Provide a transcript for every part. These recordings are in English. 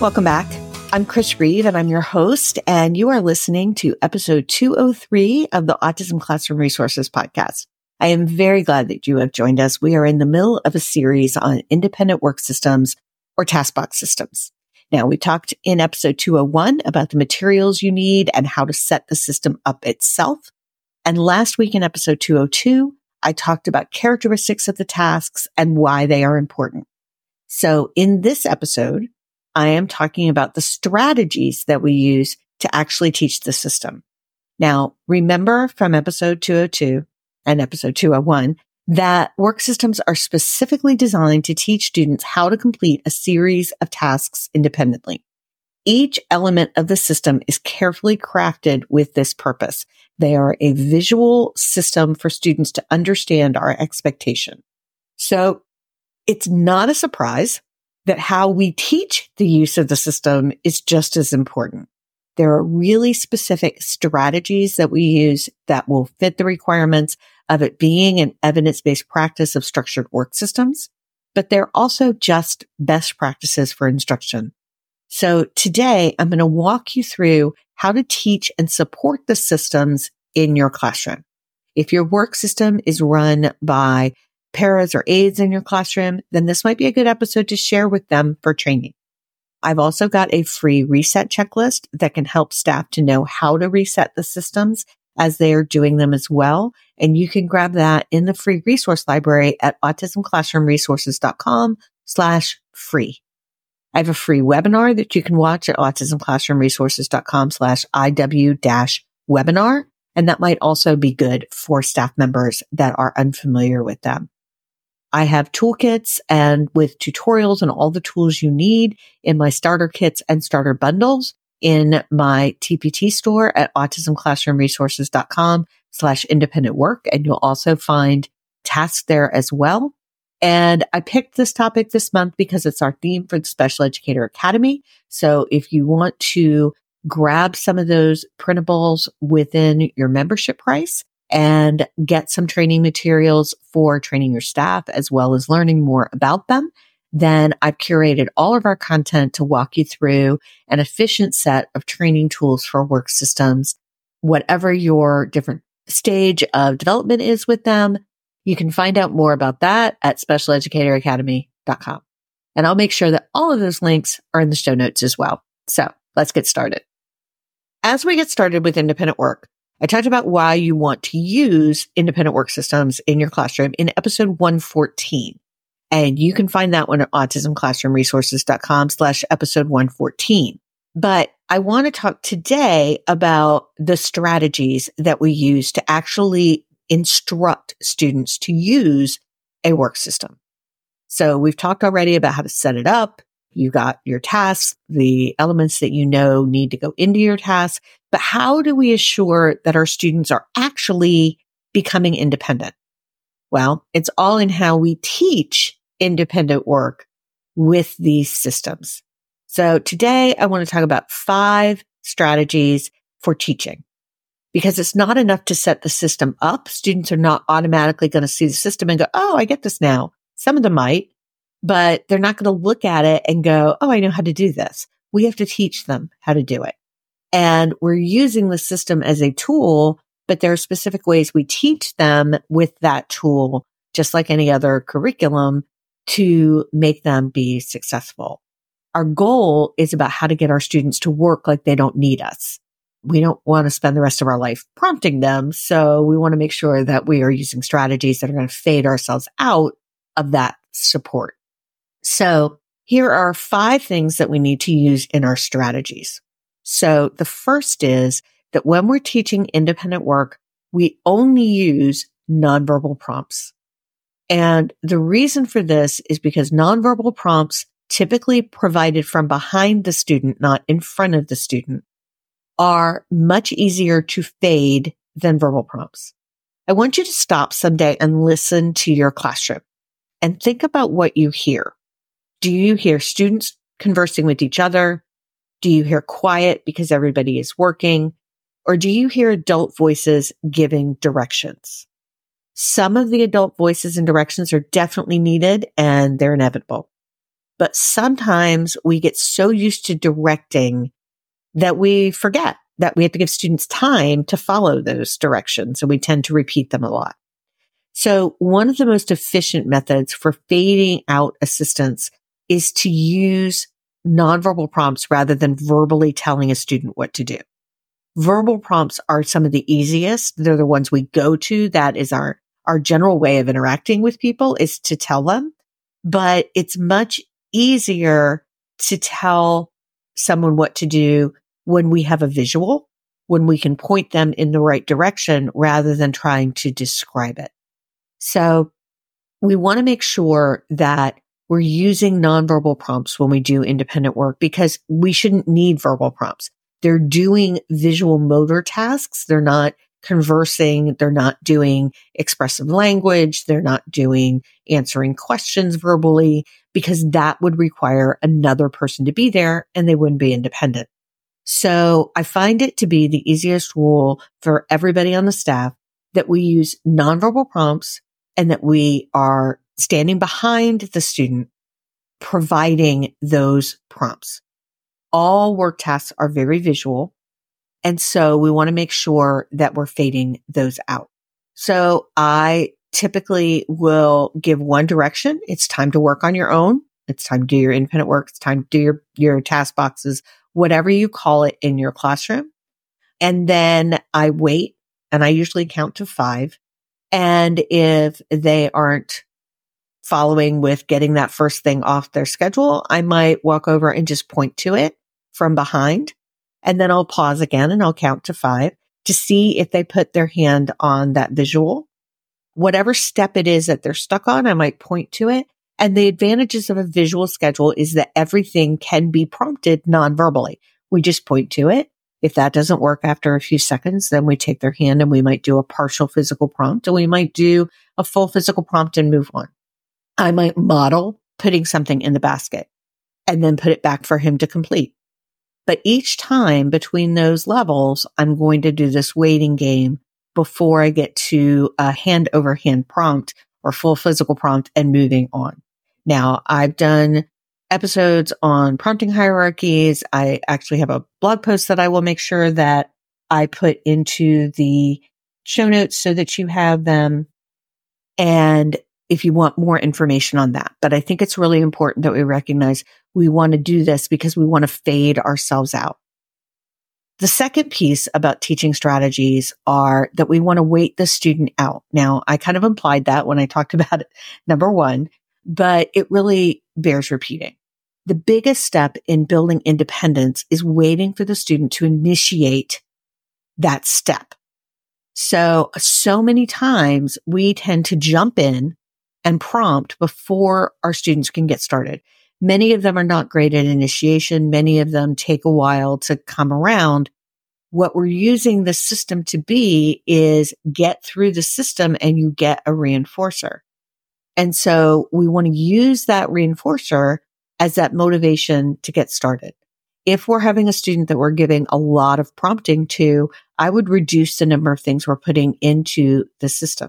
Welcome back. I'm Chris Greve, and I'm your host, and you are listening to episode 203 of the Autism Classroom Resources Podcast. I am very glad that you have joined us. We are in the middle of a series on independent work systems or task box systems. Now, we talked in episode 201 about the materials you need and how to set the system up itself. And last week in episode 202, I talked about characteristics of the tasks and why they are important. So in this episode, I am talking about the strategies that we use to actually teach the system. Now, remember from episode 202 and episode 201 that work systems are specifically designed to teach students how to complete a series of tasks independently. Each element of the system is carefully crafted with this purpose. They are a visual system for students to understand our expectation. So it's not a surprise that how we teach the use of the system is just as important. There are really specific strategies that we use that will fit the requirements of it being an evidence-based practice of structured work systems, but they're also just best practices for instruction. So today, I'm going to walk you through how to teach and support the systems in your classroom. If your work system is run by paras or aides in your classroom, then this might be a good episode to share with them for training. I've also got a free reset checklist that can help staff to know how to reset the systems as they are doing them as well. And you can grab that in the free resource library at autismclassroomresources.com/free. I have a free webinar that you can watch at autismclassroomresources.com/IW-webinar. And that might also be good for staff members that are unfamiliar with them. I have toolkits and with tutorials and all the tools you need in my starter kits and starter bundles in my TPT store at autismclassroomresources.com/independent work. And you'll also find tasks there as well. And I picked this topic this month because it's our theme for the Special Educator Academy. So if you want to grab some of those printables within your membership price, and get some training materials for training your staff as well as learning more about them, then I've curated all of our content to walk you through an efficient set of training tools for work systems. Whatever your different stage of development is with them, you can find out more about that at specialeducatoracademy.com. And I'll make sure that all of those links are in the show notes as well. So let's get started. As we get started with independent work, I talked about why you want to use independent work systems in your classroom in episode 114. And you can find that one at autismclassroomresources.com/episode 114. But I want to talk today about the strategies that we use to actually instruct students to use a work system. So we've talked already about how to set it up. You got your tasks, the elements that you know need to go into your tasks, but how do we assure that our students are actually becoming independent? Well, it's all in how we teach independent work with these systems. So today I want to talk about 5 strategies for teaching because it's not enough to set the system up. Students are not automatically going to see the system and go, oh, I get this now. Some of them might. But they're not going to look at it and go, oh, I know how to do this. We have to teach them how to do it. And we're using the system as a tool, but there are specific ways we teach them with that tool, just like any other curriculum, to make them be successful. Our goal is about how to get our students to work like they don't need us. We don't want to spend the rest of our life prompting them. So we want to make sure that we are using strategies that are going to fade ourselves out of that support. So here are 5 things that we need to use in our strategies. So the first is that when we're teaching independent work, we only use nonverbal prompts. And the reason for this is because nonverbal prompts, typically provided from behind the student, not in front of the student, are much easier to fade than verbal prompts. I want you to stop someday and listen to your classroom and think about what you hear. Do you hear students conversing with each other? Do you hear quiet because everybody is working? Or do you hear adult voices giving directions? Some of the adult voices and directions are definitely needed and they're inevitable. But sometimes we get so used to directing that we forget that we have to give students time to follow those directions, and we tend to repeat them a lot. So one of the most efficient methods for fading out assistance is to use nonverbal prompts rather than verbally telling a student what to do. Verbal prompts are some of the easiest. They're the ones we go to. That is our general way of interacting with people, is to tell them. But it's much easier to tell someone what to do when we have a visual, when we can point them in the right direction rather than trying to describe it. So we want to make sure that we're using nonverbal prompts when we do independent work, because we shouldn't need verbal prompts. They're doing visual motor tasks. They're not conversing. They're not doing expressive language. They're not doing answering questions verbally, because that would require another person to be there and they wouldn't be independent. So I find it to be the easiest rule for everybody on the staff that we use nonverbal prompts and that we are standing behind the student providing those prompts. All work tasks are very visual, and so we want to make sure that we're fading those out. So I typically will give one direction. It's time to work on your own. It's time to do your independent work. It's time to do your task boxes, whatever you call it in your classroom. And then I wait, and I usually count to 5. And if they aren't following with getting that first thing off their schedule, I might walk over and just point to it from behind. And then I'll pause again and I'll count to 5 to see if they put their hand on that visual. Whatever step it is that they're stuck on, I might point to it. And the advantages of a visual schedule is that everything can be prompted non-verbally. We just point to it. If that doesn't work after a few seconds, then we take their hand and we might do a partial physical prompt, and we might do a full physical prompt and move on. I might model putting something in the basket and then put it back for him to complete. But each time between those levels, I'm going to do this waiting game before I get to a hand over hand prompt or full physical prompt and moving on. Now, I've done episodes on prompting hierarchies. I actually have a blog post that I will make sure that I put into the show notes so that you have them. And if you want more information on that. But I think it's really important that we recognize we want to do this because we want to fade ourselves out. The second piece about teaching strategies are that we want to wait the student out. Now, I kind of implied that when I talked about it, number one, but it really bears repeating. The biggest step in building independence is waiting for the student to initiate that step. So many times we tend to jump in and prompt before our students can get started. Many of them are not great at initiation. Many of them take a while to come around. What we're using the system to be is get through the system and you get a reinforcer. And so we want to use that reinforcer as that motivation to get started. If we're having a student that we're giving a lot of prompting to, I would reduce the number of things we're putting into the system.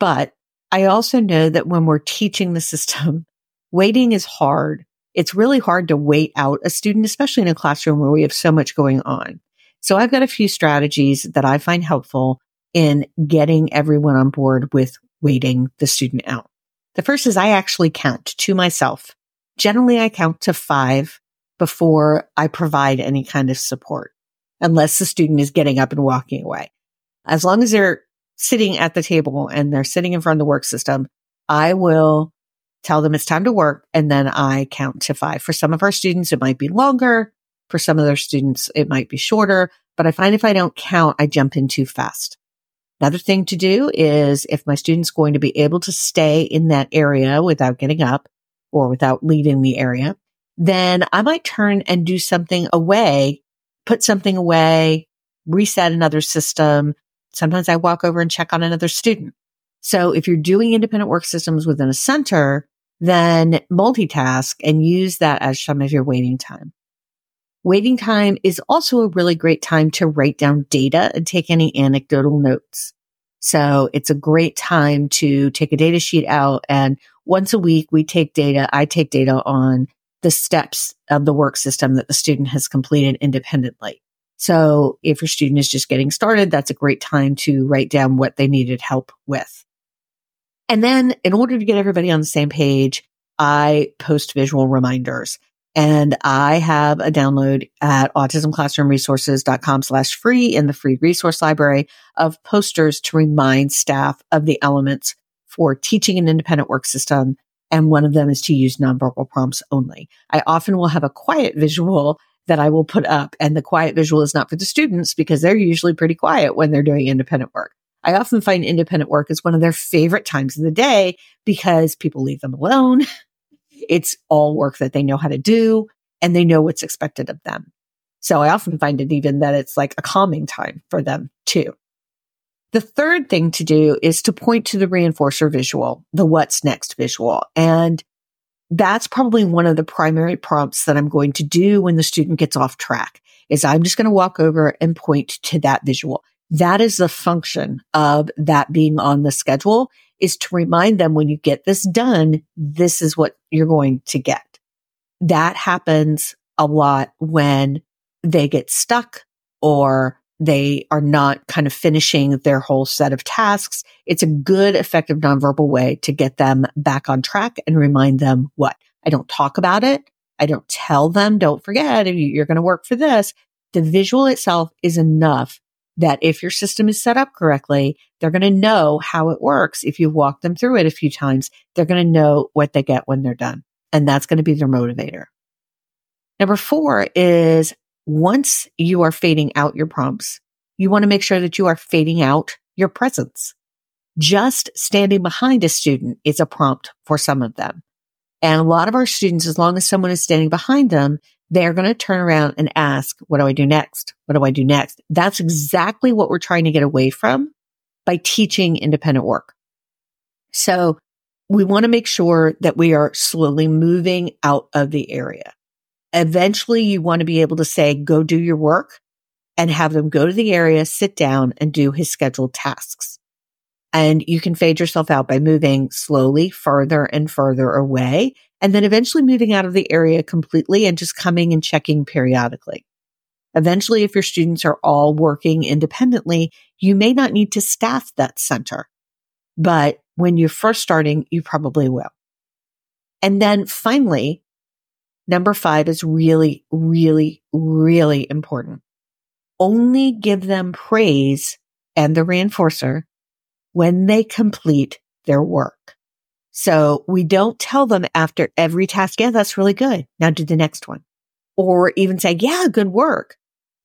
But I also know that when we're teaching the system, waiting is hard. It's really hard to wait out a student, especially in a classroom where we have so much going on. So I've got a few strategies that I find helpful in getting everyone on board with waiting the student out. The first is I actually count to myself. Generally, I count to 5 before I provide any kind of support, unless the student is getting up and walking away. As long as they're sitting at the table and they're sitting in front of the work system, I will tell them it's time to work, and then I count to 5. For some of our students, it might be longer. For some of their students, it might be shorter. But I find if I don't count, I jump in too fast. Another thing to do is if my student's going to be able to stay in that area without getting up or without leaving the area, then I might turn and do something away, put something away, reset another system. Sometimes I walk over and check on another student. So if you're doing independent work systems within a center, then multitask and use that as some of your waiting time. Waiting time is also a really great time to write down data and take any anecdotal notes. So it's a great time to take a data sheet out. And once a week, I take data on the steps of the work system that the student has completed independently. So if your student is just getting started, that's a great time to write down what they needed help with. And then in order to get everybody on the same page, I post visual reminders. And I have a download at autismclassroomresources.com/free in the free resource library of posters to remind staff of the elements for teaching an independent work system. And one of them is to use nonverbal prompts only. I often will have a quiet visual that I will put up. And the quiet visual is not for the students because they're usually pretty quiet when they're doing independent work. I often find independent work is one of their favorite times of the day because people leave them alone. It's all work that they know how to do and they know what's expected of them. So I often find it even that it's like a calming time for them too. The third thing to do is to point to the reinforcer visual, the what's next visual. And that's probably one of the primary prompts that I'm going to do when the student gets off track is I'm just going to walk over and point to that visual. That is the function of that being on the schedule is to remind them when you get this done, this is what you're going to get. That happens a lot when they get stuck or they are not kind of finishing their whole set of tasks. It's a good, effective nonverbal way to get them back on track and remind them what. I don't talk about it. I don't tell them, don't forget, you're going to work for this. The visual itself is enough that if your system is set up correctly, they're going to know how it works. If you walk them through it a few times, they're going to know what they get when they're done. And that's going to be their motivator. Number 4 is once you are fading out your prompts, you want to make sure that you are fading out your presence. Just standing behind a student is a prompt for some of them. And a lot of our students, as long as someone is standing behind them, they're going to turn around and ask, what do I do next? What do I do next? That's exactly what we're trying to get away from by teaching independent work. So we want to make sure that we are slowly moving out of the area. Eventually, you want to be able to say, go do your work and have them go to the area, sit down and do his scheduled tasks. And you can fade yourself out by moving slowly further and further away. And then eventually moving out of the area completely and just coming and checking periodically. Eventually, if your students are all working independently, you may not need to staff that center. But when you're first starting, you probably will. And then finally, number 5 is really, really, really important. Only give them praise and the reinforcer when they complete their work. So we don't tell them after every task, yeah, that's really good. Now do the next one. Or even say, yeah, good work.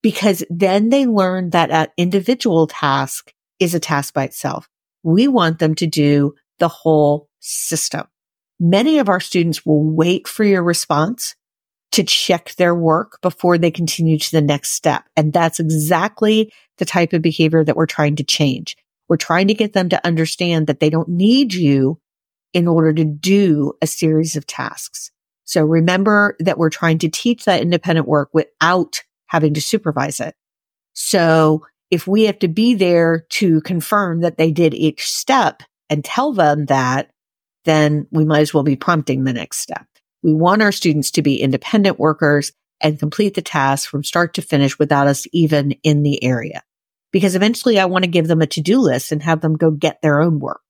Because then they learn that an individual task is a task by itself. We want them to do the whole system. Many of our students will wait for your response to check their work before they continue to the next step. And that's exactly the type of behavior that we're trying to change. We're trying to get them to understand that they don't need you in order to do a series of tasks. So remember that we're trying to teach that independent work without having to supervise it. So if we have to be there to confirm that they did each step and tell them that, then we might as well be prompting the next step. We want our students to be independent workers and complete the task from start to finish without us even in the area. Because eventually I want to give them a to-do list and have them go get their own work.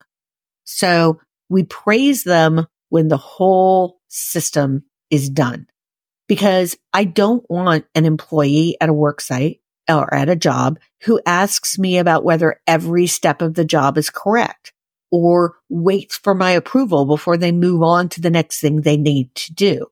So we praise them when the whole system is done, because I don't want an employee at a work site or at a job who asks me about whether every step of the job is correct or waits for my approval before they move on to the next thing they need to do.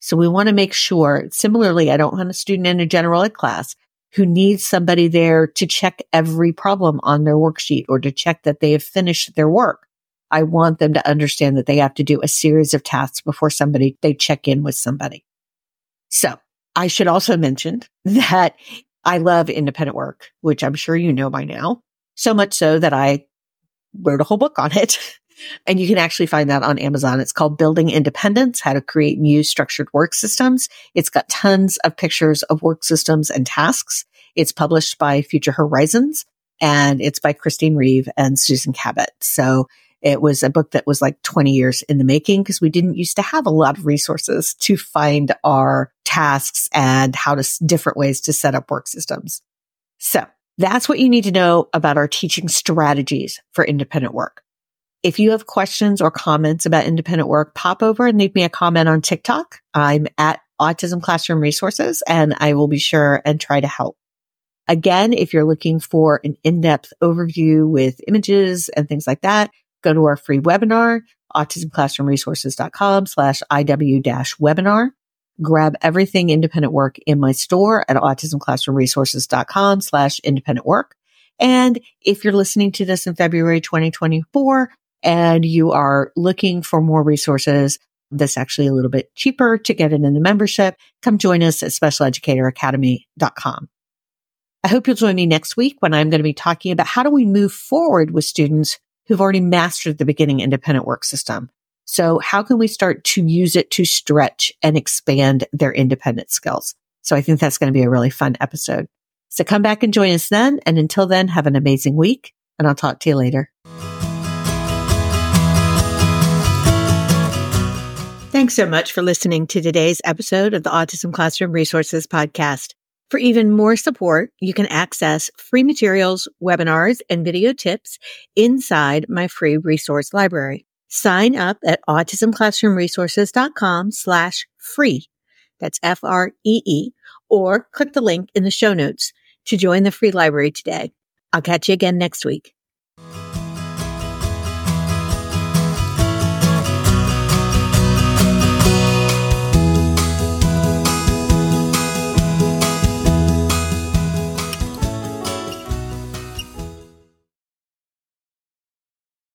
So we want to make sure, similarly, I don't want a student in a general ed class who needs somebody there to check every problem on their worksheet or to check that they have finished their work. I want them to understand that they have to do a series of tasks before they check in with somebody. So I should also mention that I love independent work, which I'm sure you know by now, so much so that I wrote a whole book on it. And you can actually find that on Amazon. It's called Building Independence, How to Create New Structured Work Systems. It's got tons of pictures of work systems and tasks. It's published by Future Horizons, and it's by Christine Reeve and Susan Cabot. So it was a book that was like 20 years in the making because we didn't used to have a lot of resources to find our tasks and different ways to set up work systems. So that's what you need to know about our teaching strategies for independent work. If you have questions or comments about independent work, pop over and leave me a comment on TikTok. I'm at Autism Classroom Resources, and I will be sure and try to help. Again, if you're looking for an in-depth overview with images and things like that, go to our free webinar, autismclassroomresources.com/IW-webinar. Grab everything independent work in my store at autismclassroomresources.com/independent work. And if you're listening to this in February 2024, and you are looking for more resources, that's actually a little bit cheaper to get it in the membership, come join us at specialeducatoracademy.com. I hope you'll join me next week when I'm going to be talking about how do we move forward with students who've already mastered the beginning independent work system. So how can we start to use it to stretch and expand their independent skills? So I think that's going to be a really fun episode. So come back and join us then. And until then, have an amazing week, and I'll talk to you later. Thanks so much for listening to today's episode of the Autism Classroom Resources Podcast. For even more support, you can access free materials, webinars, and video tips inside my free resource library. Sign up at autismclassroomresources.com/free. That's F-R-E-E, or click the link in the show notes to join the free library today. I'll catch you again next week.